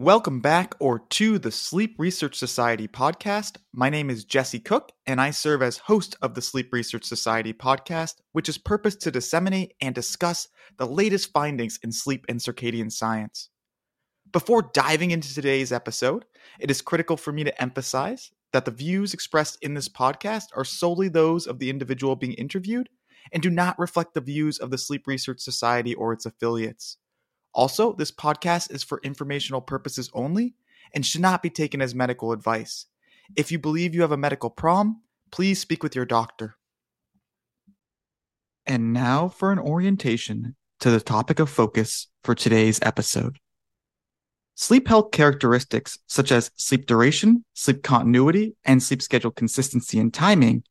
Welcome back to the Sleep Research Society podcast. My name is Jesse Cook, and I serve as host of the Sleep Research Society podcast, which is purposed to disseminate and discuss the latest findings in sleep and circadian science. Before diving into today's episode, it is critical for me to emphasize that the views expressed in this podcast are solely those of the individual being interviewed and do not reflect the views of the Sleep Research Society or its affiliates. Also, this podcast is for informational purposes only and should not be taken as medical advice. If you believe you have a medical problem, please speak with your doctor. And now for an orientation to the topic of focus for today's episode. Sleep health characteristics such as sleep duration, sleep continuity, and sleep schedule consistency and timing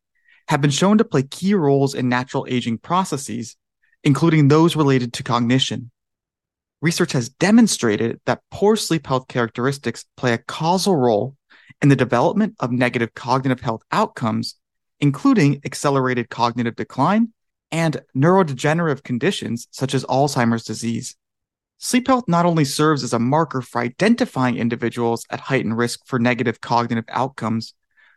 have been shown to play key roles in natural aging processes, including those related to cognition. Research has demonstrated that poor sleep health characteristics play a causal role in the development of negative cognitive health outcomes, including accelerated cognitive decline and neurodegenerative conditions such as Alzheimer's disease. Sleep health not only serves as a marker for identifying individuals at heightened risk for negative cognitive outcomes,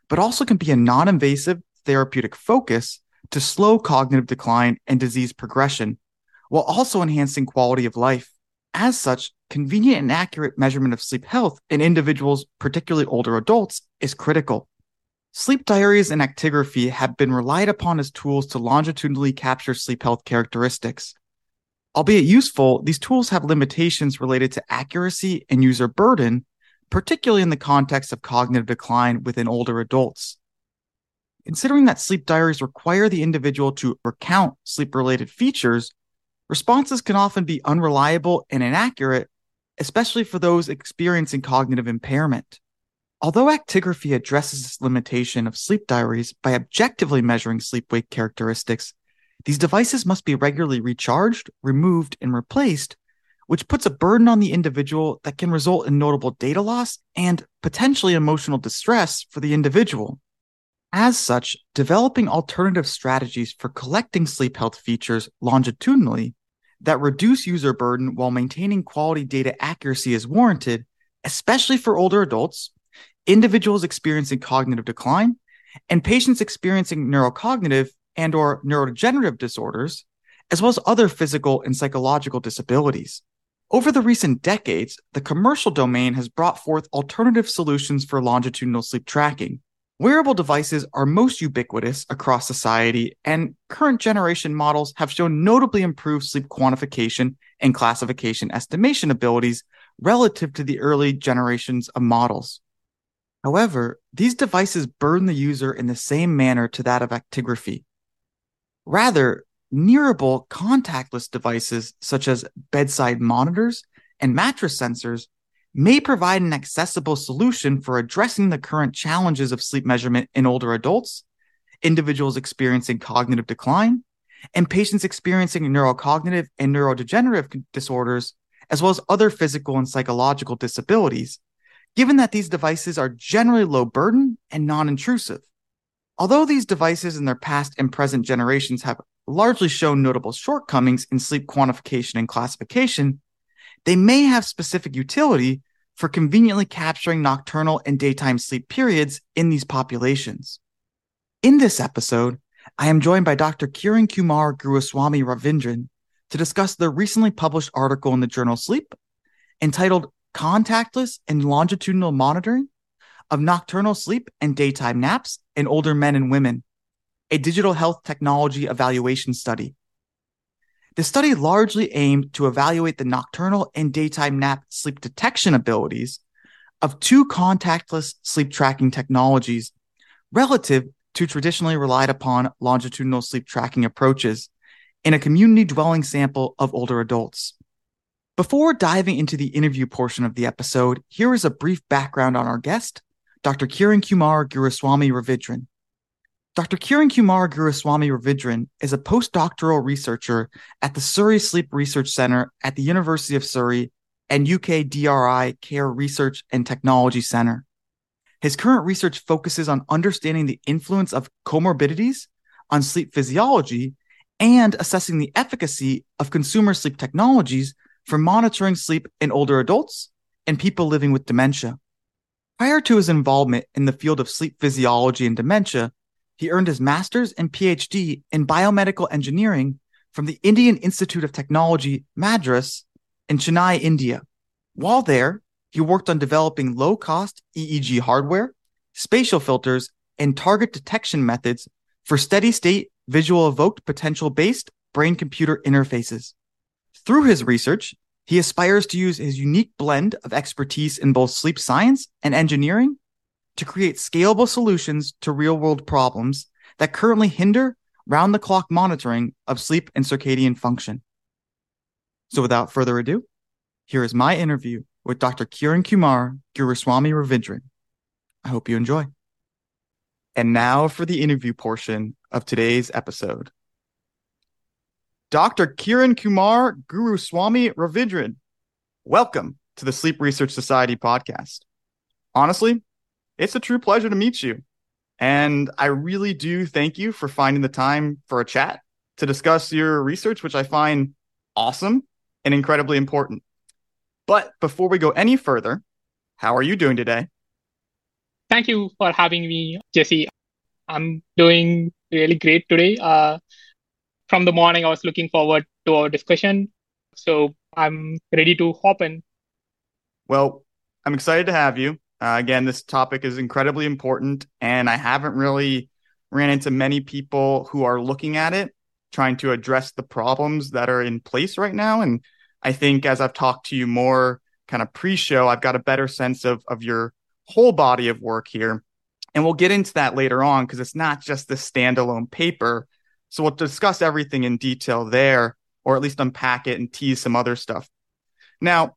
but also can be a non-invasive therapeutic focus to slow cognitive decline and disease progression, while also enhancing quality of life. As such, convenient and accurate measurement of sleep health in individuals, particularly older adults, is critical. Sleep diaries and actigraphy have been relied upon as tools to longitudinally capture sleep health characteristics. Albeit useful, these tools have limitations related to accuracy and user burden, particularly in the context of cognitive decline within older adults. Considering that sleep diaries require the individual to recount sleep-related features, responses can often be unreliable and inaccurate, especially for those experiencing cognitive impairment. Although actigraphy addresses this limitation of sleep diaries by objectively measuring sleep-wake characteristics, these devices must be regularly recharged, removed, and replaced, which puts a burden on the individual that can result in notable data loss and potentially emotional distress for the individual. As such, developing alternative strategies for collecting sleep health features longitudinally that reduce user burden while maintaining quality data accuracy is warranted, especially for older adults, individuals experiencing cognitive decline, and patients experiencing neurocognitive and/or neurodegenerative disorders, as well as other physical and psychological disabilities. Over the recent decades, the commercial domain has brought forth alternative solutions for longitudinal sleep tracking. Wearable devices are most ubiquitous across society, and current generation models have shown notably improved sleep quantification and classification estimation abilities relative to the early generations of models. However, these devices burden the user in the same manner to that of actigraphy. Rather, nearable contactless devices such as bedside monitors and mattress sensors may provide an accessible solution for addressing the current challenges of sleep measurement in older adults, individuals experiencing cognitive decline, and patients experiencing neurocognitive and neurodegenerative disorders, as well as other physical and psychological disabilities, given that these devices are generally low burden and non-intrusive. Although these devices in their past and present generations have largely shown notable shortcomings in sleep quantification and classification, they may have specific utility for conveniently capturing nocturnal and daytime sleep periods in these populations. In this episode, I am joined by Dr. Kiran Kumar Guruswamy Ravindran to discuss the recently published article in the journal Sleep entitled Contactless and Longitudinal Monitoring of Nocturnal Sleep and Daytime Naps in Older Men and Women, a Digital Health Technology Evaluation Study. The study largely aimed to evaluate the nocturnal and daytime nap sleep detection abilities of two contactless sleep tracking technologies relative to traditionally relied upon longitudinal sleep tracking approaches in a community-dwelling sample of older adults. Before diving into the interview portion of the episode, here is a brief background on our guest, Dr. Kiran Kumar Guruswamy Ravindran. Dr. Kiran Kumar Guruswamy Ravindran is a postdoctoral researcher at the Surrey Sleep Research Center at the University of Surrey and UK DRI Care Research and Technology Center. His current research focuses on understanding the influence of comorbidities on sleep physiology and assessing the efficacy of consumer sleep technologies for monitoring sleep in older adults and people living with dementia. Prior to his involvement in the field of sleep physiology and dementia, he earned his master's and PhD in biomedical engineering from the Indian Institute of Technology, Madras, in Chennai, India. While there, he worked on developing low-cost EEG hardware, spatial filters, and target detection methods for steady-state visual evoked potential-based brain-computer interfaces. Through his research, he aspires to use his unique blend of expertise in both sleep science and engineering to create scalable solutions to real-world problems that currently hinder round-the-clock monitoring of sleep and circadian function. So without further ado, here is my interview with Dr. Kiran Kumar Guruswamy Ravindran. I hope you enjoy. And now for the interview portion of today's episode. Dr. Kiran Kumar Guruswamy Ravindran, welcome to the Sleep Research Society podcast. Honestly, it's a true pleasure to meet you, and I really do thank you for finding the time for a chat to discuss your research, which I find awesome and incredibly important. But before we go any further, how are you doing today? Thank you for having me, Jesse. I'm doing really great today. From the morning, I was looking forward to our discussion, so I'm ready to hop in. Well, I'm excited to have you. Again, this topic is incredibly important, and I haven't really ran into many people who are looking at it, trying to address the problems that are in place right now. And I think as I've talked to you more kind of pre-show, I've got a better sense of your whole body of work here. And we'll get into that later on because it's not just this standalone paper. So we'll discuss everything in detail there, or at least unpack it and tease some other stuff. Now,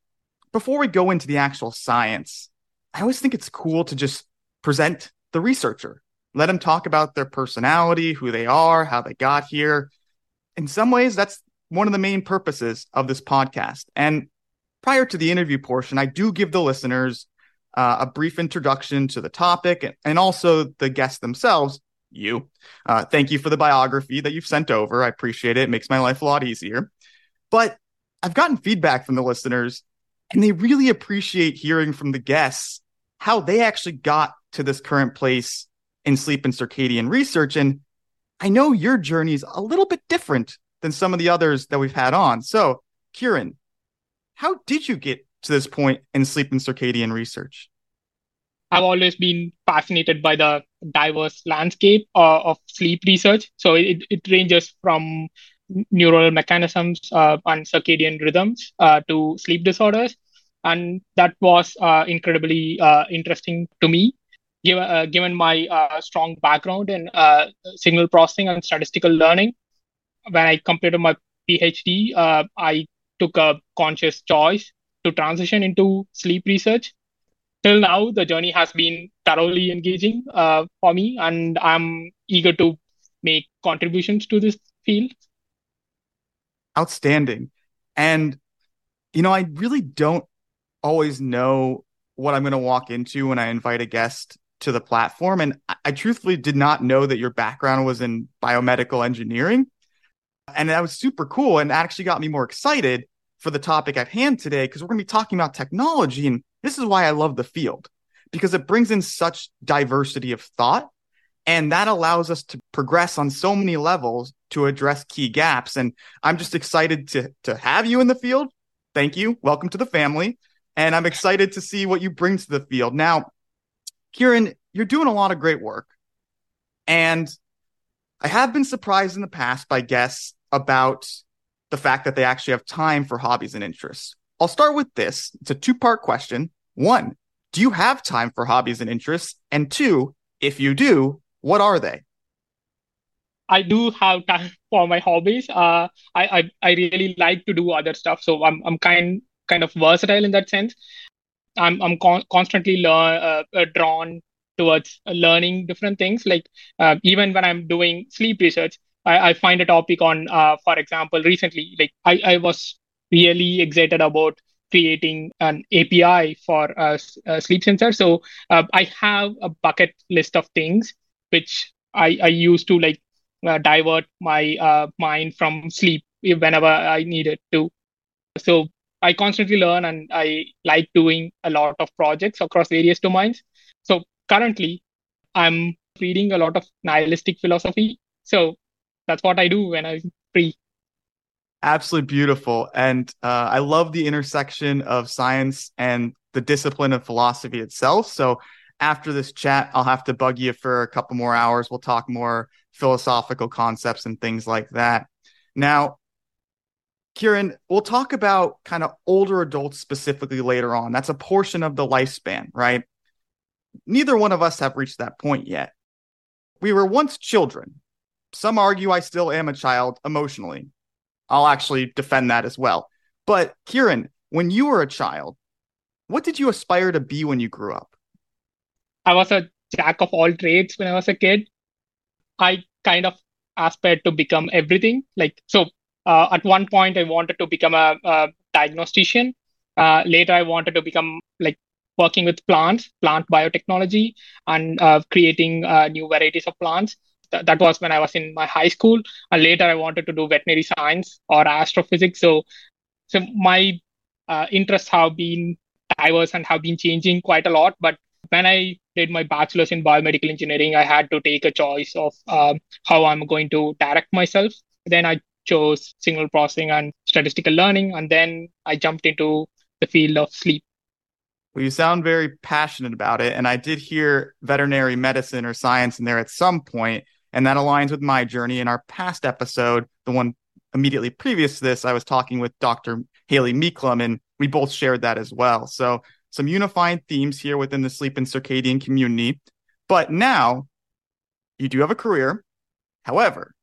before we go into the actual science, I always think it's cool to just present the researcher, let them talk about their personality, who they are, how they got here. In some ways, that's one of the main purposes of this podcast. And prior to the interview portion, I do give the listeners a brief introduction to the topic and also the guests themselves, you. Thank you for the biography that you've sent over. I appreciate it. It makes my life a lot easier. But I've gotten feedback from the listeners, and they really appreciate hearing from the guests how they actually got to this current place in sleep and circadian research. And I know your journey is a little bit different than some of the others that we've had on. So, Kiran, how did you get to this point in sleep and circadian research? I've always been fascinated by the diverse landscape of sleep research. So it ranges from neural mechanisms and circadian rhythms to sleep disorders. And that was incredibly interesting to me, given my strong background in signal processing and statistical learning. When I completed my PhD, I took a conscious choice to transition into sleep research. Till now, the journey has been thoroughly engaging for me, and I'm eager to make contributions to this field. Outstanding. And, you know, I really don't always know what I'm going to walk into when I invite a guest to the platform. And I truthfully did not know that your background was in biomedical engineering. And that was super cool and actually got me more excited for the topic at hand today, because we're going to be talking about technology. And this is why I love the field, because it brings in such diversity of thought. And that allows us to progress on so many levels to address key gaps. And I'm just excited to have you in the field. Thank you. Welcome to the family. And I'm excited to see what you bring to the field. Now, Kiran, you're doing a lot of great work. And I have been surprised in the past by guests about the fact that they actually have time for hobbies and interests. I'll start with this. It's a two-part question. One, do you have time for hobbies and interests? And two, if you do, what are they? I do have time for my hobbies. I really like to do other stuff. So I'm kind of versatile in that sense. I'm constantly drawn towards learning different things. Like even when I'm doing sleep research, I find a topic on, for example, recently, like I was really excited about creating an API for a sleep sensor. So I have a bucket list of things which I use to like divert my mind from sleep whenever I need it to. So I constantly learn and I like doing a lot of projects across various domains. So currently, I'm reading a lot of nihilistic philosophy. So that's what I do when I'm free. Absolutely beautiful. And I love the intersection of science and the discipline of philosophy itself. So after this chat, I'll have to bug you for a couple more hours. We'll talk more philosophical concepts and things like that. Now, Kiran, we'll talk about kind of older adults specifically later on. That's a portion of the lifespan, right? Neither one of us have reached that point yet. We were once children. Some argue I still am a child emotionally. I'll actually defend that as well. But Kiran, when you were a child, what did you aspire to be when you grew up? I was a jack of all trades when I was a kid. I kind of aspired to become everything. At one point, I wanted to become a diagnostician. Later, I wanted to become working with plants, plant biotechnology, and creating new varieties of plants. That was when I was in my high school. And later, I wanted to do veterinary science or astrophysics. So my interests have been diverse and have been changing quite a lot. But when I did my bachelor's in biomedical engineering, I had to take a choice of how I'm going to direct myself. Then I chose signal processing and statistical learning, and then I jumped into the field of sleep. Well, you sound very passionate about it, and I did hear veterinary medicine or science in there at some point, and that aligns with my journey. In our past episode, the one immediately previous to this, I was talking with Dr. Haley Meeklum, and we both shared that as well. So some unifying themes here within the sleep and circadian community. But now, you do have a career. However,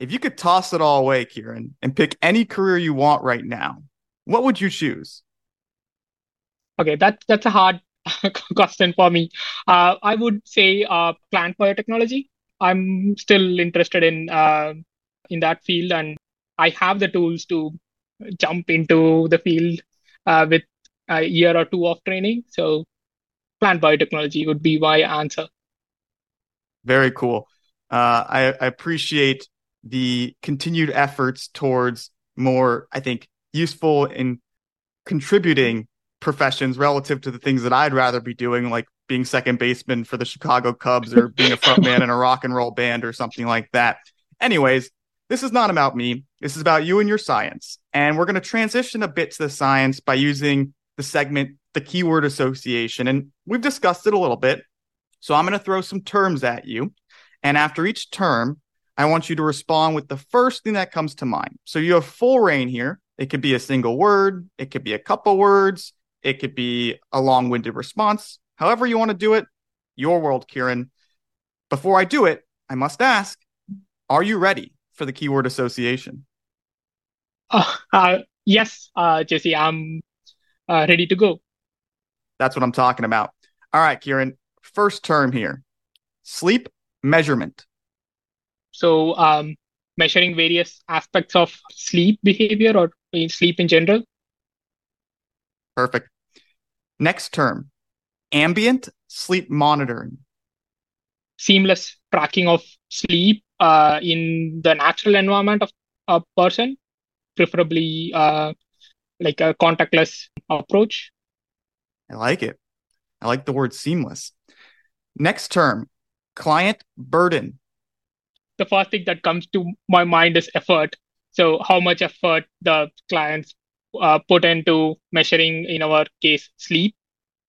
if you could toss it all away, Kiran, and pick any career you want right now, what would you choose? Okay, that's a hard question for me. I would say plant biotechnology. I'm still interested in that field, and I have the tools to jump into the field with a year or two of training. So plant biotechnology would be my answer. Very cool. I appreciate the continued efforts towards more, I think, useful and contributing professions relative to the things that I'd rather be doing, like being second baseman for the Chicago Cubs or being a frontman in a rock and roll band or something like that. Anyways, this is not about me. This is about you and your science. And we're going to transition a bit to the science by using the segment, the keyword association. And we've discussed it a little bit. So I'm going to throw some terms at you. And after each term, I want you to respond with the first thing that comes to mind. So you have full reign here. It could be a single word. It could be a couple words. It could be a long-winded response. However you want to do it, your world, Kiran. Before I do it, I must ask, are you ready for the keyword association? Yes, Jesse, I'm ready to go. That's what I'm talking about. All right, Kiran, first term here. Sleep measurement. So measuring various aspects of sleep behavior or sleep in general. Perfect. Next term, ambient sleep monitoring. Seamless tracking of sleep in the natural environment of a person, preferably like a contactless approach. I like it. I like the word seamless. Next term, client burden. The first thing that comes to my mind is effort. So how much effort the clients put into measuring, in our case, sleep.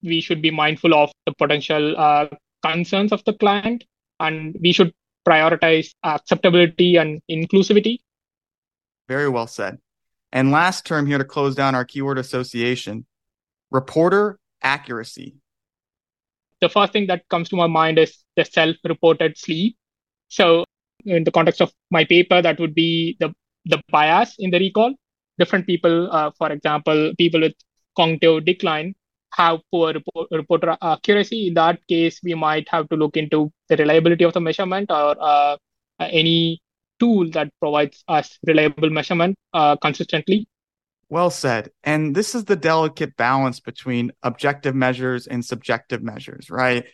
We should be mindful of the potential concerns of the client, and we should prioritize acceptability and inclusivity. Very well said. And last term here to close down our keyword association, reporter accuracy. The first thing that comes to my mind is the self-reported sleep. So in the context of my paper, that would be the bias in the recall. Different people, for example, people with cognitive decline have poor reporter accuracy. In that case, we might have to look into the reliability of the measurement or any tool that provides us reliable measurement consistently. Well said. And this is the delicate balance between objective measures and subjective measures, right?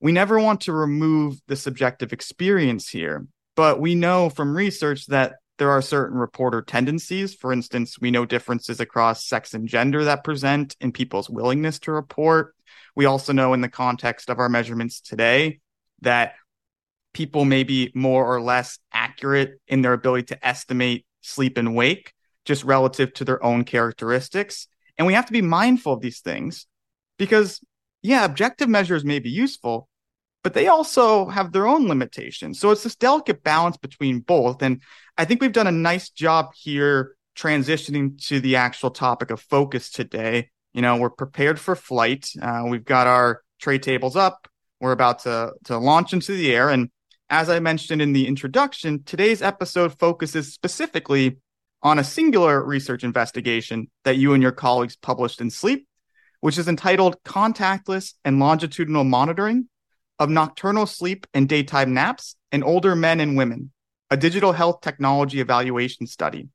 We never want to remove the subjective experience here, but we know from research that there are certain reporter tendencies. For instance, we know differences across sex and gender that present in people's willingness to report. We also know in the context of our measurements today that people may be more or less accurate in their ability to estimate sleep and wake just relative to their own characteristics. And we have to be mindful of these things because, yeah, objective measures may be useful, but they also have their own limitations. So it's this delicate balance between both. And I think we've done a nice job here transitioning to the actual topic of focus today. You know, we're prepared for flight. We've got our tray tables up. We're about to launch into the air. And as I mentioned in the introduction, today's episode focuses specifically on a singular research investigation that you and your colleagues published in Sleep, which is entitled Contactless and Longitudinal Monitoring of Nocturnal Sleep and Daytime Naps in Older Men and Women, a Digital Health Technology Evaluation Study.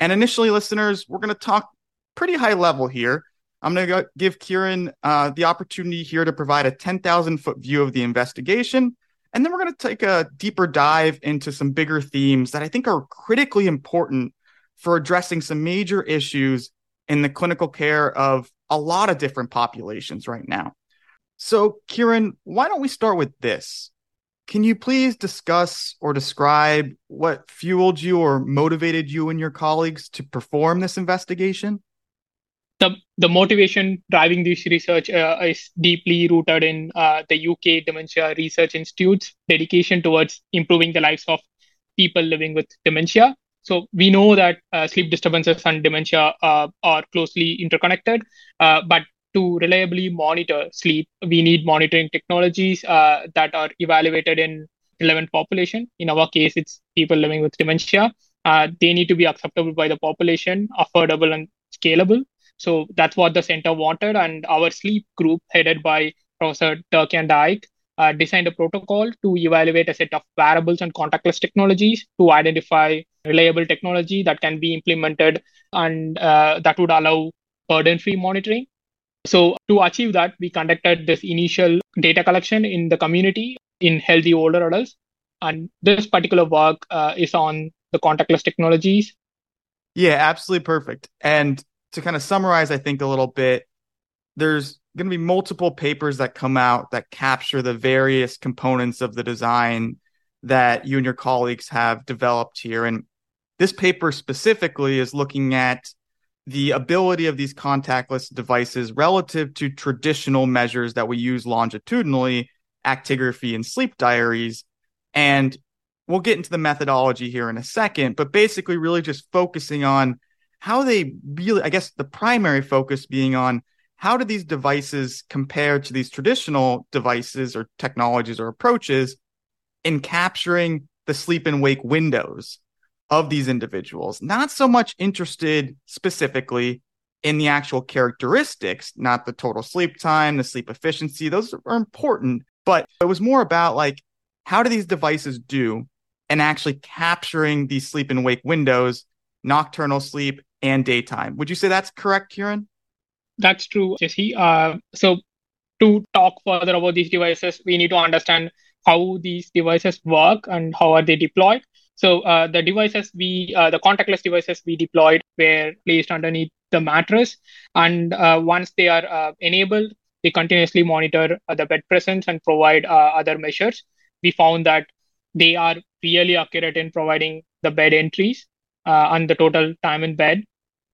And initially, listeners, we're going to talk pretty high level here. I'm going to give Kiran the opportunity here to provide a 10,000-foot view of the investigation, and then we're going to take a deeper dive into some bigger themes that I think are critically important for addressing some major issues in the clinical care of a lot of different populations right now. So, Kiran, why don't we start with this? Can you please discuss or describe what fueled you or motivated you and your colleagues to perform this investigation? The motivation driving this research is deeply rooted in the UK Dementia Research Institute's dedication towards improving the lives of people living with dementia. So we know that sleep disturbances and dementia are closely interconnected, but to reliably monitor sleep, we need monitoring technologies that are evaluated in relevant population. In our case, it's people living with dementia. They need to be acceptable by the population, affordable and scalable. So that's what the center wanted. And our sleep group, headed by Professor Turk and Ike, designed a protocol to evaluate a set of variables and contactless technologies to identify reliable technology that can be implemented and that would allow burden-free monitoring. So to achieve that, we conducted this initial data collection in the community in healthy older adults. And this particular work is on the contactless technologies. Yeah, absolutely perfect. And to kind of summarize, I think a little bit, there's going to be multiple papers that come out that capture the various components of the design that you and your colleagues have developed here. And this paper specifically is looking at the ability of these contactless devices relative to traditional measures that we use longitudinally, actigraphy and sleep diaries. And we'll get into the methodology here in a second, but basically really just focusing on how they really, I guess the primary focus being on how do these devices compare to these traditional devices or technologies or approaches in capturing the sleep and wake windows of these individuals. Not so much interested specifically in the actual characteristics, not the total sleep time, the sleep efficiency. Those are important, but it was more about like, how do these devices do in actually capturing these sleep and wake windows, nocturnal sleep, and daytime. Would you say that's correct, Kiran? That's true, Jesse. So to talk further about these devices, we need to understand how these devices work and how are they deployed. So the contactless devices we deployed were placed underneath the mattress. And once they are enabled, they continuously monitor the bed presence and provide other measures. We found that they are really accurate in providing the bed entries and the total time in bed.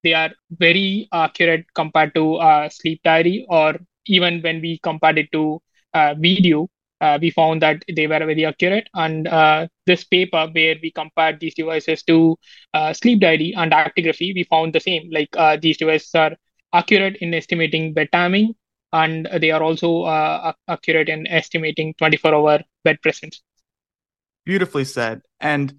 They are very accurate compared to sleep diary, or even when we compared it to video, we found that they were very accurate. And this paper where we compared these devices to sleep diary and actigraphy, we found the same. Like these devices are accurate in estimating bed timing, and they are also accurate in estimating 24-hour bed presence. Beautifully said. And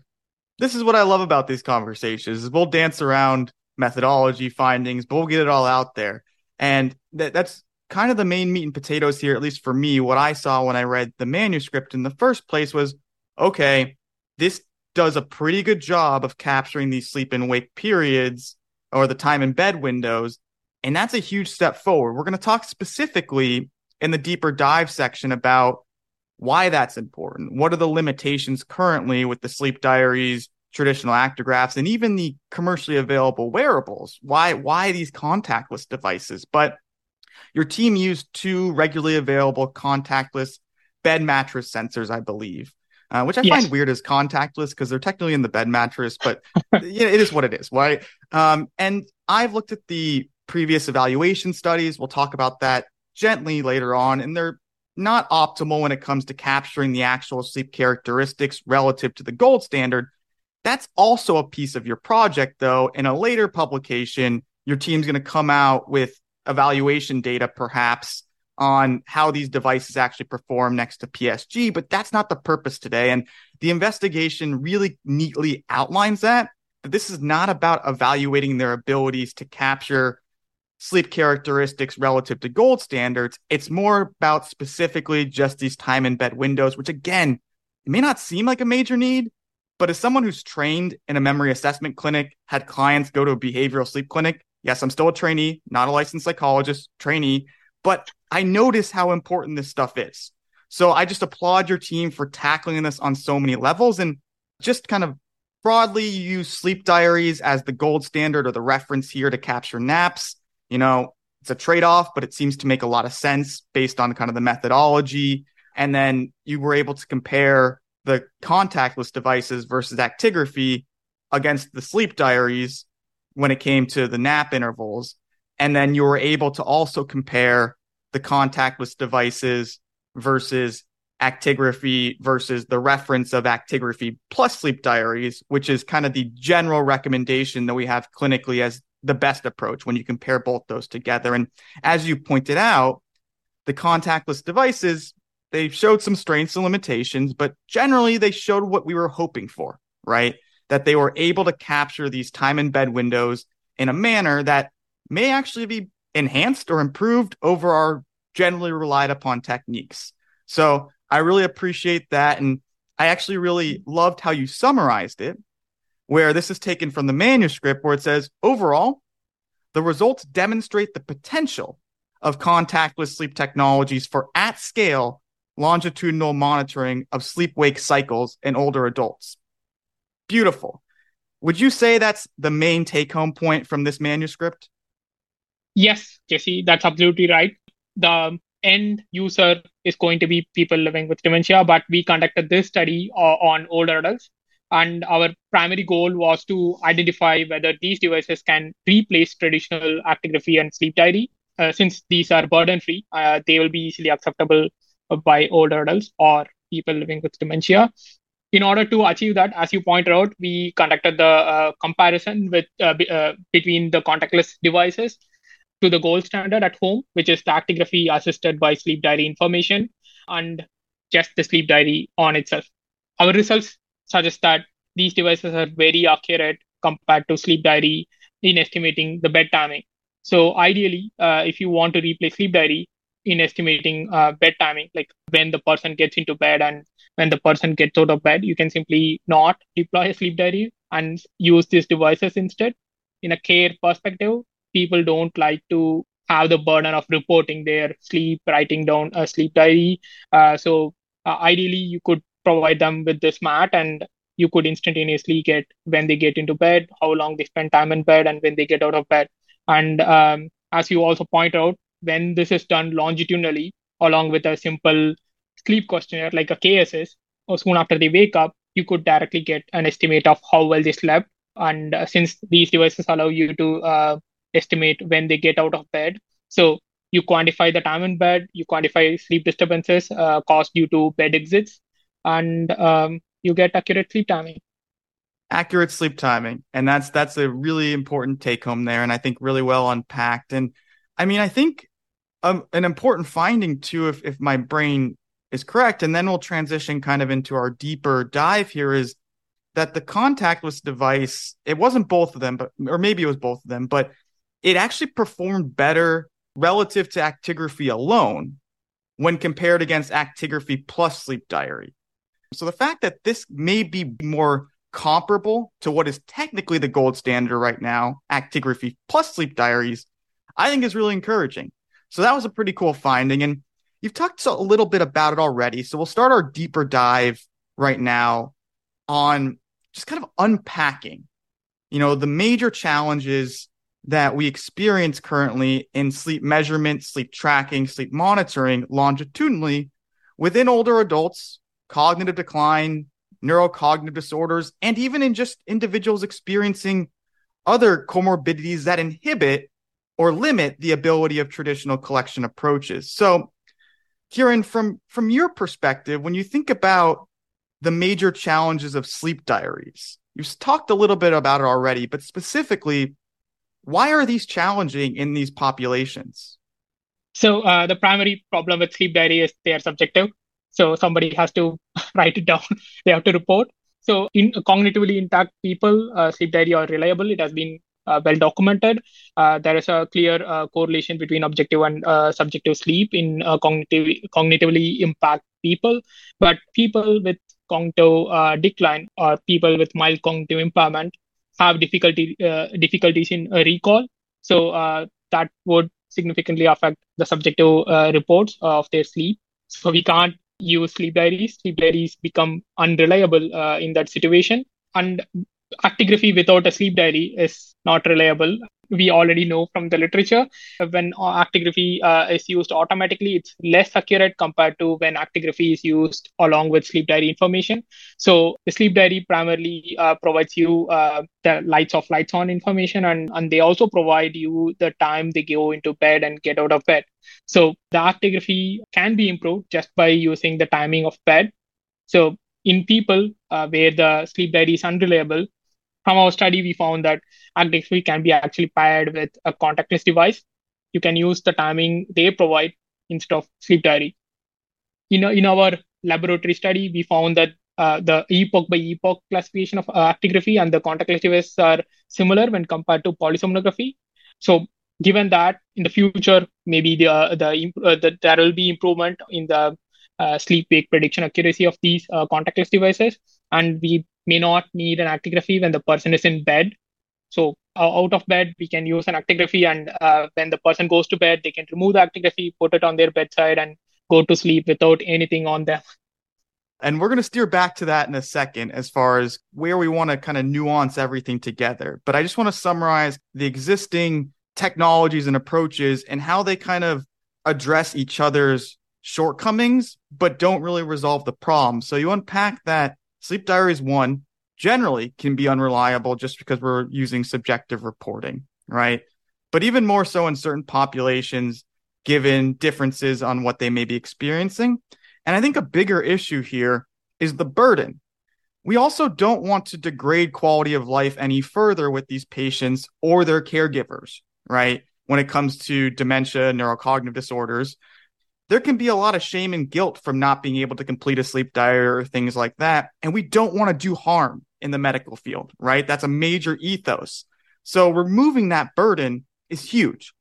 this is what I love about these conversations is we'll dance around methodology findings, but we'll get it all out there. And that's kind of the main meat and potatoes here, at least for me. What I saw when I read the manuscript in the first place was, okay, this does a pretty good job of capturing these sleep and wake periods or the time in bed windows. And that's a huge step forward. We're going to talk specifically in the deeper dive section about why that's important. What are the limitations currently with the sleep diaries, traditional actigraphs and even the commercially available wearables. Why these contactless devices? But your team used two regularly available contactless bed mattress sensors, I believe, which I find weird as contactless because they're technically in the bed mattress, but it is what it is, right? And I've looked at the previous evaluation studies. We'll talk about that gently later on, and they're not optimal when it comes to capturing the actual sleep characteristics relative to the gold standard. That's also a piece of your project, though. In a later publication, your team's going to come out with evaluation data, perhaps, on how these devices actually perform next to PSG, but that's not the purpose today. And the investigation really neatly outlines that this is not about evaluating their abilities to capture sleep characteristics relative to gold standards. It's more about specifically just these time in bed windows, which again, it may not seem like a major need, but as someone who's trained in a memory assessment clinic, had clients go to a behavioral sleep clinic, yes, I'm still a trainee, not a licensed psychologist, trainee, but I notice how important this stuff is. So I just applaud your team for tackling this on so many levels. And just kind of broadly, you use sleep diaries as the gold standard or the reference here to capture naps. You know, it's a trade-off, but it seems to make a lot of sense based on kind of the methodology. And then you were able to compare the contactless devices versus actigraphy against the sleep diaries when it came to the nap intervals. And then you were able to also compare the contactless devices versus actigraphy versus the reference of actigraphy plus sleep diaries, which is kind of the general recommendation that we have clinically as the best approach when you compare both those together. And as you pointed out, the contactless devices, they showed some strengths and limitations, but generally they showed what we were hoping for, right? That they were able to capture these time in bed windows in a manner that may actually be enhanced or improved over our generally relied upon techniques. So I really appreciate that. And I actually really loved how you summarized it, where this is taken from the manuscript where it says, overall, the results demonstrate the potential of contactless sleep technologies for at-scale longitudinal monitoring of sleep-wake cycles in older adults. Beautiful. Would you say that's the main take-home point from this manuscript? Yes, Jesse, that's absolutely right. The end user is going to be people living with dementia, but we conducted this study on older adults. And our primary goal was to identify whether these devices can replace traditional actigraphy and sleep diary. Since these are burden-free, they will be easily acceptable by older adults or people living with dementia. In order to achieve that, as you pointed out, we conducted the comparison with between the contactless devices to the gold standard at home, which is the actigraphy assisted by sleep diary information and just the sleep diary on itself. Our results suggest that these devices are very accurate compared to sleep diary in estimating the bed timing. So ideally, if you want to replace sleep diary in estimating bed timing, like when the person gets into bed and when the person gets out of bed, you can simply not deploy a sleep diary and use these devices instead. In a care perspective, people don't like to have the burden of reporting their sleep, writing down a sleep diary. So ideally, you could provide them with this mat and you could instantaneously get when they get into bed, how long they spend time in bed, and when they get out of bed. And as you also point out, when this is done longitudinally, along with a simple sleep questionnaire like a KSS, or soon after they wake up, you could directly get an estimate of how well they slept. And since these devices allow you to estimate when they get out of bed, so you quantify the time in bed, you quantify sleep disturbances caused due to bed exits, and you get accurate sleep timing. Accurate sleep timing. And that's a really important take home there. And I think really well unpacked. And I mean, I think an important finding too, if my brain is correct, and then we'll transition kind of into our deeper dive here, is that the contactless device, it wasn't both of them, but, or maybe it was both of them, but it actually performed better relative to actigraphy alone when compared against actigraphy plus sleep diary. So the fact that this may be more comparable to what is technically the gold standard right now, actigraphy plus sleep diaries, I think is really encouraging. So that was a pretty cool finding. And you've talked a little bit about it already. So we'll start our deeper dive right now on just kind of unpacking, you know, the major challenges that we experience currently in sleep measurement, sleep tracking, sleep monitoring longitudinally within older adults, cognitive decline, neurocognitive disorders, and even in just individuals experiencing other comorbidities that inhibit or limit the ability of traditional collection approaches. So, Kiran, from your perspective, when you think about the major challenges of sleep diaries, you've talked a little bit about it already, but specifically, why are these challenging in these populations? So the primary problem with sleep diary is they are subjective. So somebody has to write it down. They have to report. So in cognitively intact people, sleep diary are reliable. It has been well documented. There is a clear correlation between objective and subjective sleep in cognitively impaired people. But people with cognitive decline or people with mild cognitive impairment have difficulties in recall. So that would significantly affect the subjective reports of their sleep. So we can't use sleep diaries. Sleep diaries become unreliable in that situation. And actigraphy without a sleep diary is not reliable. We already know from the literature when actigraphy is used automatically, it's less accurate compared to when actigraphy is used along with sleep diary information. So the sleep diary primarily provides you the lights off, lights on information, and they also provide you the time they go into bed and get out of bed. So the actigraphy can be improved just by using the timing of bed. So in people where the sleep diary is unreliable, from our study, we found that actigraphy can be actually paired with a contactless device. You can use the timing they provide instead of sleep diary. In our laboratory study, we found that the epoch by epoch classification of actigraphy and the contactless device are similar when compared to polysomnography. So given that, in the future, maybe there will be improvement in the sleep-wake prediction accuracy of these contactless devices, and we may not need an actigraphy when the person is in bed. So out of bed, we can use an actigraphy, and when the person goes to bed, they can remove the actigraphy, put it on their bedside, and go to sleep without anything on them. And we're going to steer back to that in a second as far as where we want to kind of nuance everything together. But I just want to summarize the existing technologies and approaches and how they kind of address each other's shortcomings, but don't really resolve the problem. So you unpack that sleep diaries, one, generally can be unreliable just because we're using subjective reporting, right? But even more so in certain populations, given differences on what they may be experiencing. And I think a bigger issue here is the burden. We also don't want to degrade quality of life any further with these patients or their caregivers, right? When it comes to dementia, neurocognitive disorders, there can be a lot of shame and guilt from not being able to complete a sleep diary or things like that. And we don't want to do harm in the medical field, right? That's a major ethos. So removing that burden is huge.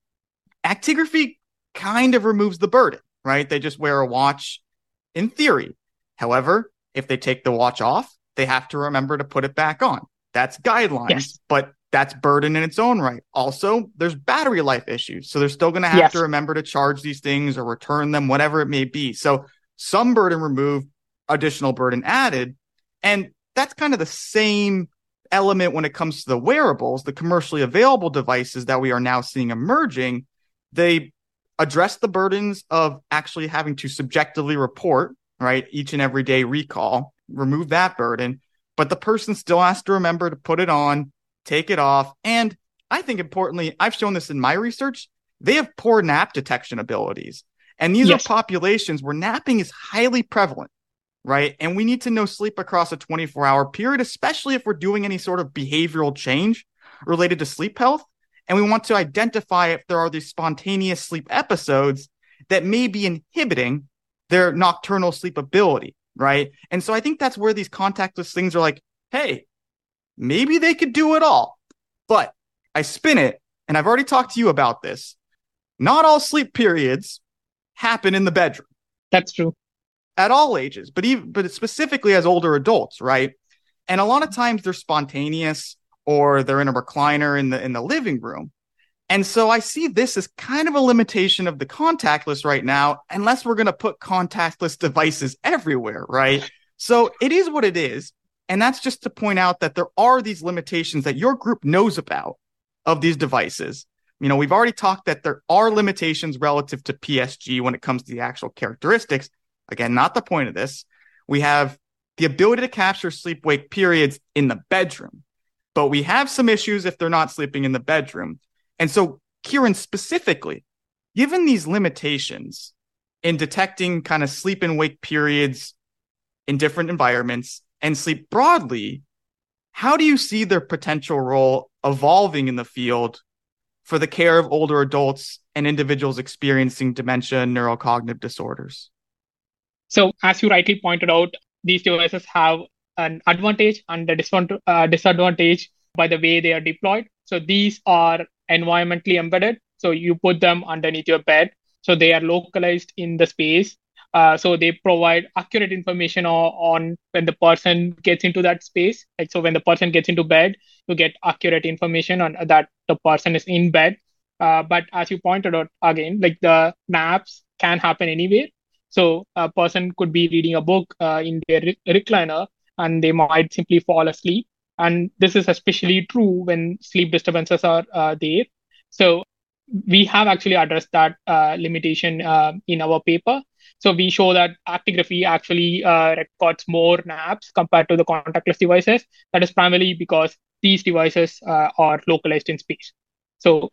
Actigraphy kind of removes the burden, right? They just wear a watch in theory. However, if they take the watch off, they have to remember to put it back on. That's guidelines, yes. But that's burden in its own right. Also, there's battery life issues. So they're still going to have to remember to charge these things or return them, whatever it may be. So some burden removed, additional burden added. And that's kind of the same element when it comes to the wearables, the commercially available devices that we are now seeing emerging. They address the burdens of actually having to subjectively report, right? Each and every day recall, remove that burden, but the person still has to remember to put it on, take it off. And I think importantly, I've shown this in my research, they have poor nap detection abilities. And these are populations where napping is highly prevalent, right? And we need to know sleep across a 24-hour period, especially if we're doing any sort of behavioral change related to sleep health. And we want to identify if there are these spontaneous sleep episodes that may be inhibiting their nocturnal sleep ability, right? And so I think that's where these contactless things are like, hey, maybe they could do it all, but I spin it. And I've already talked to you about this. Not all sleep periods happen in the bedroom. That's true. At all ages, but specifically as older adults, right? And a lot of times they're spontaneous or they're in a recliner in the living room. And so I see this as kind of a limitation of the contactless right now, unless we're going to put contactless devices everywhere, right? So it is what it is. And that's just to point out that there are these limitations that your group knows about of these devices. You know, we've already talked that there are limitations relative to PSG when it comes to the actual characteristics. Again, not the point of this. We have the ability to capture sleep-wake periods in the bedroom, but we have some issues if they're not sleeping in the bedroom. And so, Kiran, specifically, given these limitations in detecting kind of sleep and wake periods in different environments and sleep broadly, how do you see their potential role evolving in the field for the care of older adults and individuals experiencing dementia and neurocognitive disorders? So, as you rightly pointed out, these devices have an advantage and a disadvantage by the way they are deployed. So these are environmentally embedded. So you put them underneath your bed. So they are localized in the space. So they provide accurate information on when the person gets into that space. Like, so when the person gets into bed, you get accurate information on that the person is in bed. But as you pointed out, again, like the naps can happen anywhere. So a person could be reading a book in their recliner and they might simply fall asleep. And this is especially true when sleep disturbances are there. So we have actually addressed that limitation in our paper. So we show that actigraphy actually records more naps compared to the contactless devices. That is primarily because these devices are localized in space. So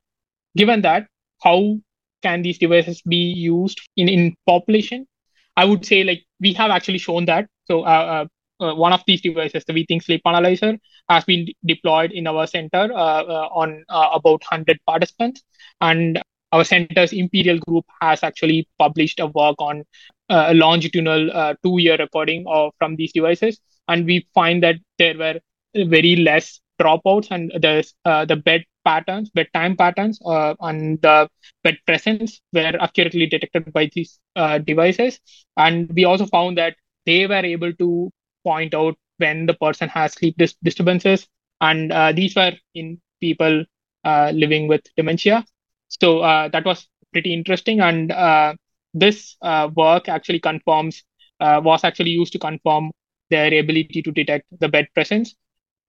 given that, how can these devices be used in population? I would say, like, we have actually shown that. So one of these devices, the Withings Sleep Analyzer, has been deployed in our center on about 100 participants. And our center's Imperial Group has actually published a work on a longitudinal two-year recording from these devices. And we find that there were very less dropouts, and the bedtime patterns and the bed presence were accurately detected by these devices. And we also found that they were able to point out when the person has sleep disturbances. And these were in people living with dementia. So that was pretty interesting. And this work actually was actually used to confirm their ability to detect the bed presence.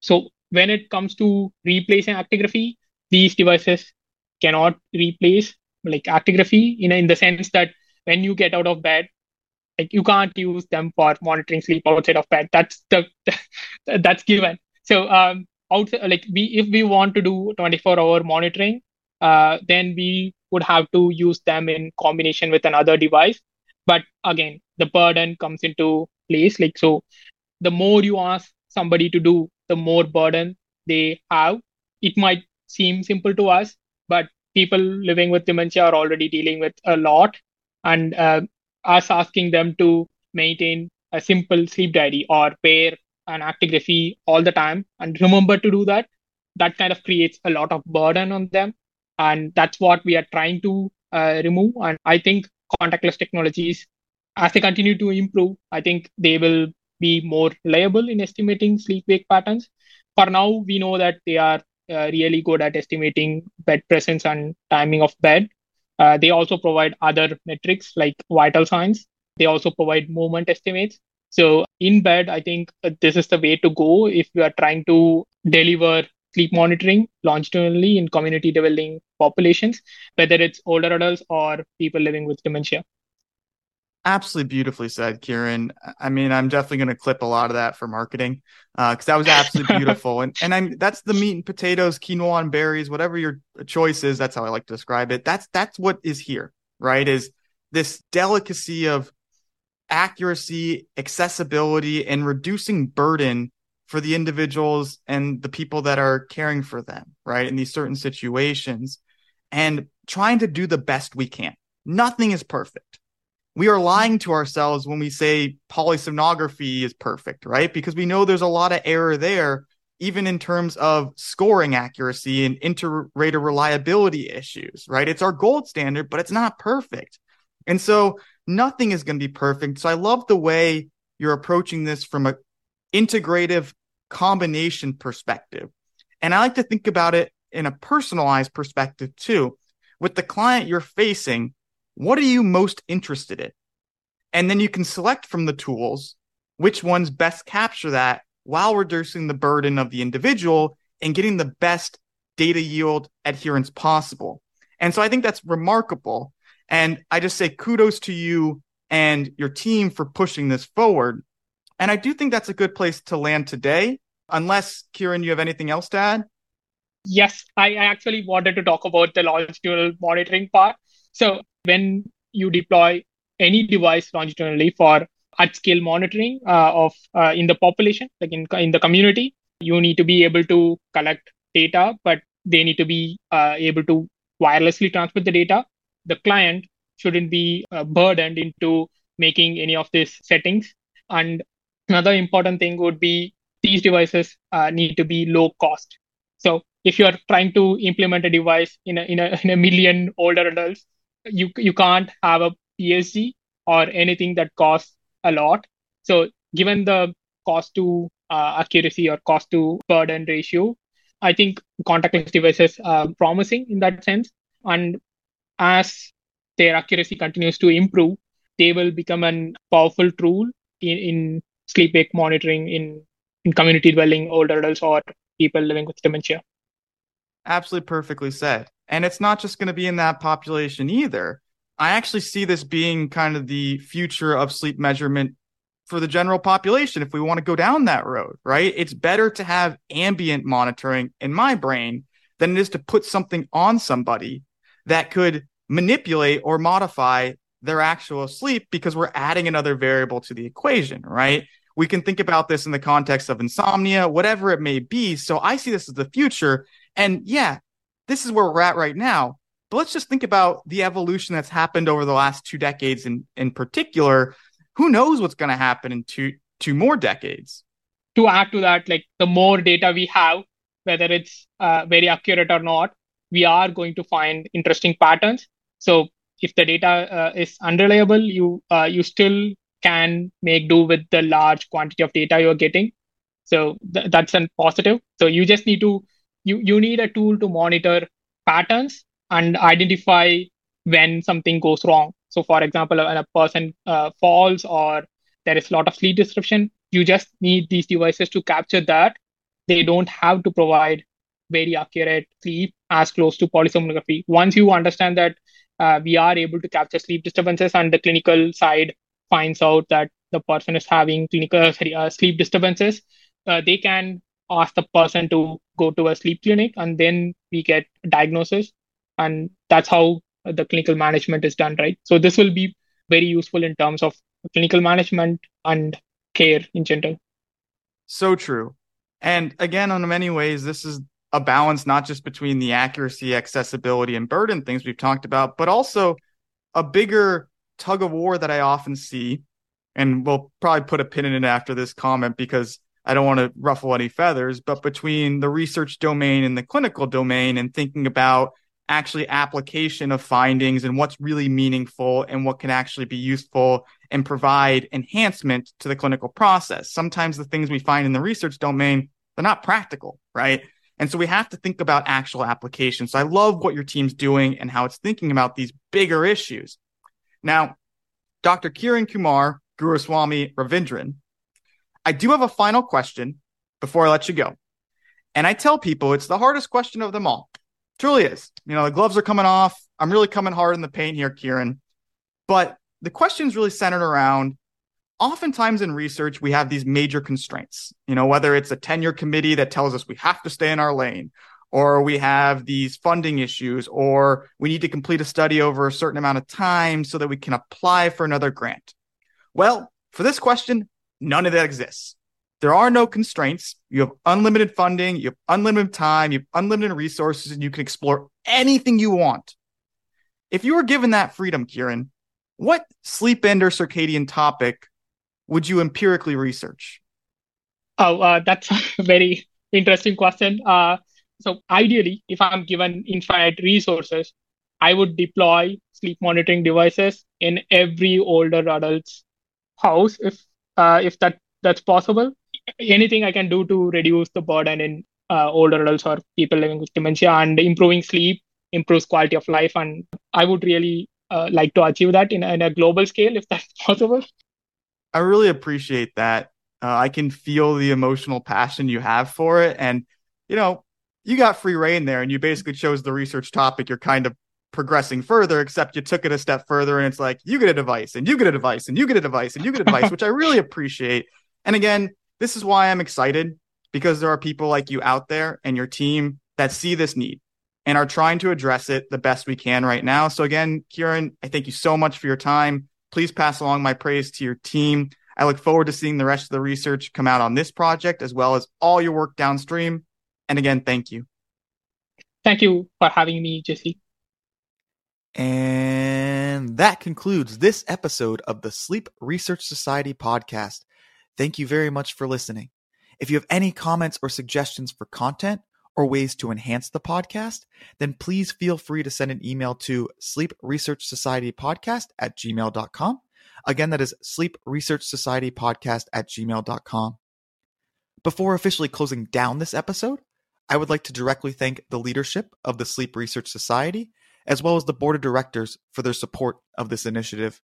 So when it comes to replacing actigraphy, these devices cannot replace like actigraphy in the sense that when you get out of bed, like you can't use them for monitoring sleep outside of bed. That's given. So outside, like if we want to do 24-hour monitoring, then we would have to use them in combination with another device. But again, the burden comes into place. Like, so the more you ask somebody to do, the more burden they have. It might seem simple to us, but people living with dementia are already dealing with a lot. And us asking them to maintain a simple sleep diary or wear an actigraphy all the time and remember to do that, that kind of creates a lot of burden on them. And that's what we are trying to remove. And I think contactless technologies, as they continue to improve, I think they will be more reliable in estimating sleep-wake patterns. For now, we know that they are really good at estimating bed presence and timing of bed. They also provide other metrics like vital signs. They also provide movement estimates. So in bed, I think this is the way to go if you are trying to deliver sleep monitoring longitudinally in community-dwelling populations, whether it's older adults or people living with dementia. Absolutely beautifully said, Kiran. I mean, I'm definitely going to clip a lot of that for marketing because that was absolutely beautiful. And that's the meat and potatoes, quinoa and berries, whatever your choice is. That's how I like to describe it. That's what is here, right? Is this delicacy of accuracy, accessibility, and reducing burden for the individuals and the people that are caring for them, right? In these certain situations, and trying to do the best we can. Nothing is perfect. We are lying to ourselves when we say polysomnography is perfect, right? Because we know there's a lot of error there, even in terms of scoring accuracy and inter-rater reliability issues, right? It's our gold standard, but it's not perfect. And so nothing is going to be perfect. So I love the way you're approaching this from an integrative combination perspective. And I like to think about it in a personalized perspective too. With the client you're facing, what are you most interested in? And then you can select from the tools which ones best capture that while reducing the burden of the individual and getting the best data yield adherence possible. And so I think that's remarkable. And I just say kudos to you and your team for pushing this forward. And I do think that's a good place to land today, unless, Kiran, you have anything else to add? Yes, I actually wanted to talk about the longitudinal monitoring part. So when you deploy any device longitudinally for at-scale monitoring in the population, like in the community, you need to be able to collect data, but they need to be able to wirelessly transfer the data. The client shouldn't be burdened into making any of these settings. And another important thing would be these devices need to be low cost. So if you are trying to implement a device in a million older adults, you can't have a PSG or anything that costs a lot. So given the cost to accuracy or cost to burden ratio, I think contactless devices are promising in that sense. And as their accuracy continues to improve, they will become a powerful tool in sleep-wake monitoring in community-dwelling older adults or people living with dementia. Absolutely perfectly said. And it's not just going to be in that population either. I actually see this being kind of the future of sleep measurement for the general population if we want to go down that road, right? It's better to have ambient monitoring in my brain than it is to put something on somebody that could manipulate or modify their actual sleep, because we're adding another variable to the equation, right? We can think about this in the context of insomnia, whatever it may be. So I see this as the future. And yeah, this is where we're at right now. But let's just think about the evolution that's happened over the last 2 decades in particular. Who knows what's going to happen in two more decades? To add to that, like the more data we have, whether it's very accurate or not, we are going to find interesting patterns. So if the data is unreliable, you still can make do with the large quantity of data you're getting. So that's a positive. So you just need to you need a tool to monitor patterns and identify when something goes wrong. So for example, when a person falls or there is a lot of sleep disruption, you just need these devices to capture that. They don't have to provide very accurate sleep as close to polysomnography. Once you understand that we are able to capture sleep disturbances and the clinical side finds out that the person is having sleep disturbances, they can ask the person to go to a sleep clinic, and then we get diagnosis. And that's how the clinical management is done, right? So this will be very useful in terms of clinical management and care in general. So true. And again, in many ways, this is a balance not just between the accuracy, accessibility, and burden things we've talked about, but also a bigger tug of war that I often see. And we'll probably put a pin in it after this comment because I don't want to ruffle any feathers, but between the research domain and the clinical domain and thinking about actually application of findings and what's really meaningful and what can actually be useful and provide enhancement to the clinical process. Sometimes the things we find in the research domain, they're not practical, right? And so we have to think about actual application. So I love what your team's doing and how it's thinking about these bigger issues. Now, Dr. Kiran Kumar Guruswamy Ravindran, I do have a final question before I let you go. And I tell people it's the hardest question of them all. Truly is. You know, the gloves are coming off. I'm really coming hard in the paint here, Kiran. But the question's really centered around, oftentimes in research, we have these major constraints, you know, whether it's a tenure committee that tells us we have to stay in our lane, or we have these funding issues, or we need to complete a study over a certain amount of time so that we can apply for another grant. Well, for this question, none of that exists. There are no constraints. You have unlimited funding, you have unlimited time, you have unlimited resources, and you can explore anything you want. If you were given that freedom, Kiran, what sleep and or circadian topic would you empirically research? Oh, that's a very interesting question. So ideally, if I'm given infinite resources, I would deploy sleep monitoring devices in every older adult's house if that's possible. Anything I can do to reduce the burden in older adults or people living with dementia, and improving sleep improves quality of life. And I would really like to achieve that in a global scale, if that's possible. I really appreciate that. I can feel the emotional passion you have for it. And, you know, you got free reign there, and you basically chose the research topic you're kind of progressing further, except you took it a step further, and it's like, you get a device, and you get a device, and you get a device, and you get a device, which I really appreciate. And again, this is why I'm excited, because there are people like you out there and your team that see this need and are trying to address it the best we can right now. So again, Kiran, I thank you so much for your time. Please pass along my praise to your team. I look forward to seeing the rest of the research come out on this project, as well as all your work downstream. And again, thank you. Thank you for having me, Jesse. And that concludes this episode of the Sleep Research Society podcast. Thank you very much for listening. If you have any comments or suggestions for content or ways to enhance the podcast, then please feel free to send an email to sleepresearchsocietypodcast@gmail.com. Again, that is sleepresearchsocietypodcast@gmail.com. Before officially closing down this episode, I would like to directly thank the leadership of the Sleep Research Society, as well as the board of directors, for their support of this initiative.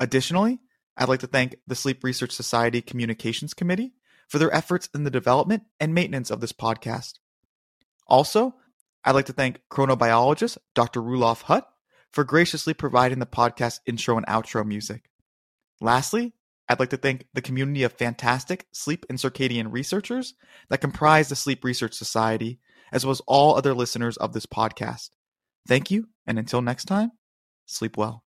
Additionally, I'd like to thank the Sleep Research Society Communications Committee for their efforts in the development and maintenance of this podcast. Also, I'd like to thank chronobiologist Dr. Rulof Hutt for graciously providing the podcast intro and outro music. Lastly, I'd like to thank the community of fantastic sleep and circadian researchers that comprise the Sleep Research Society, as well as all other listeners of this podcast. Thank you, and until next time, sleep well.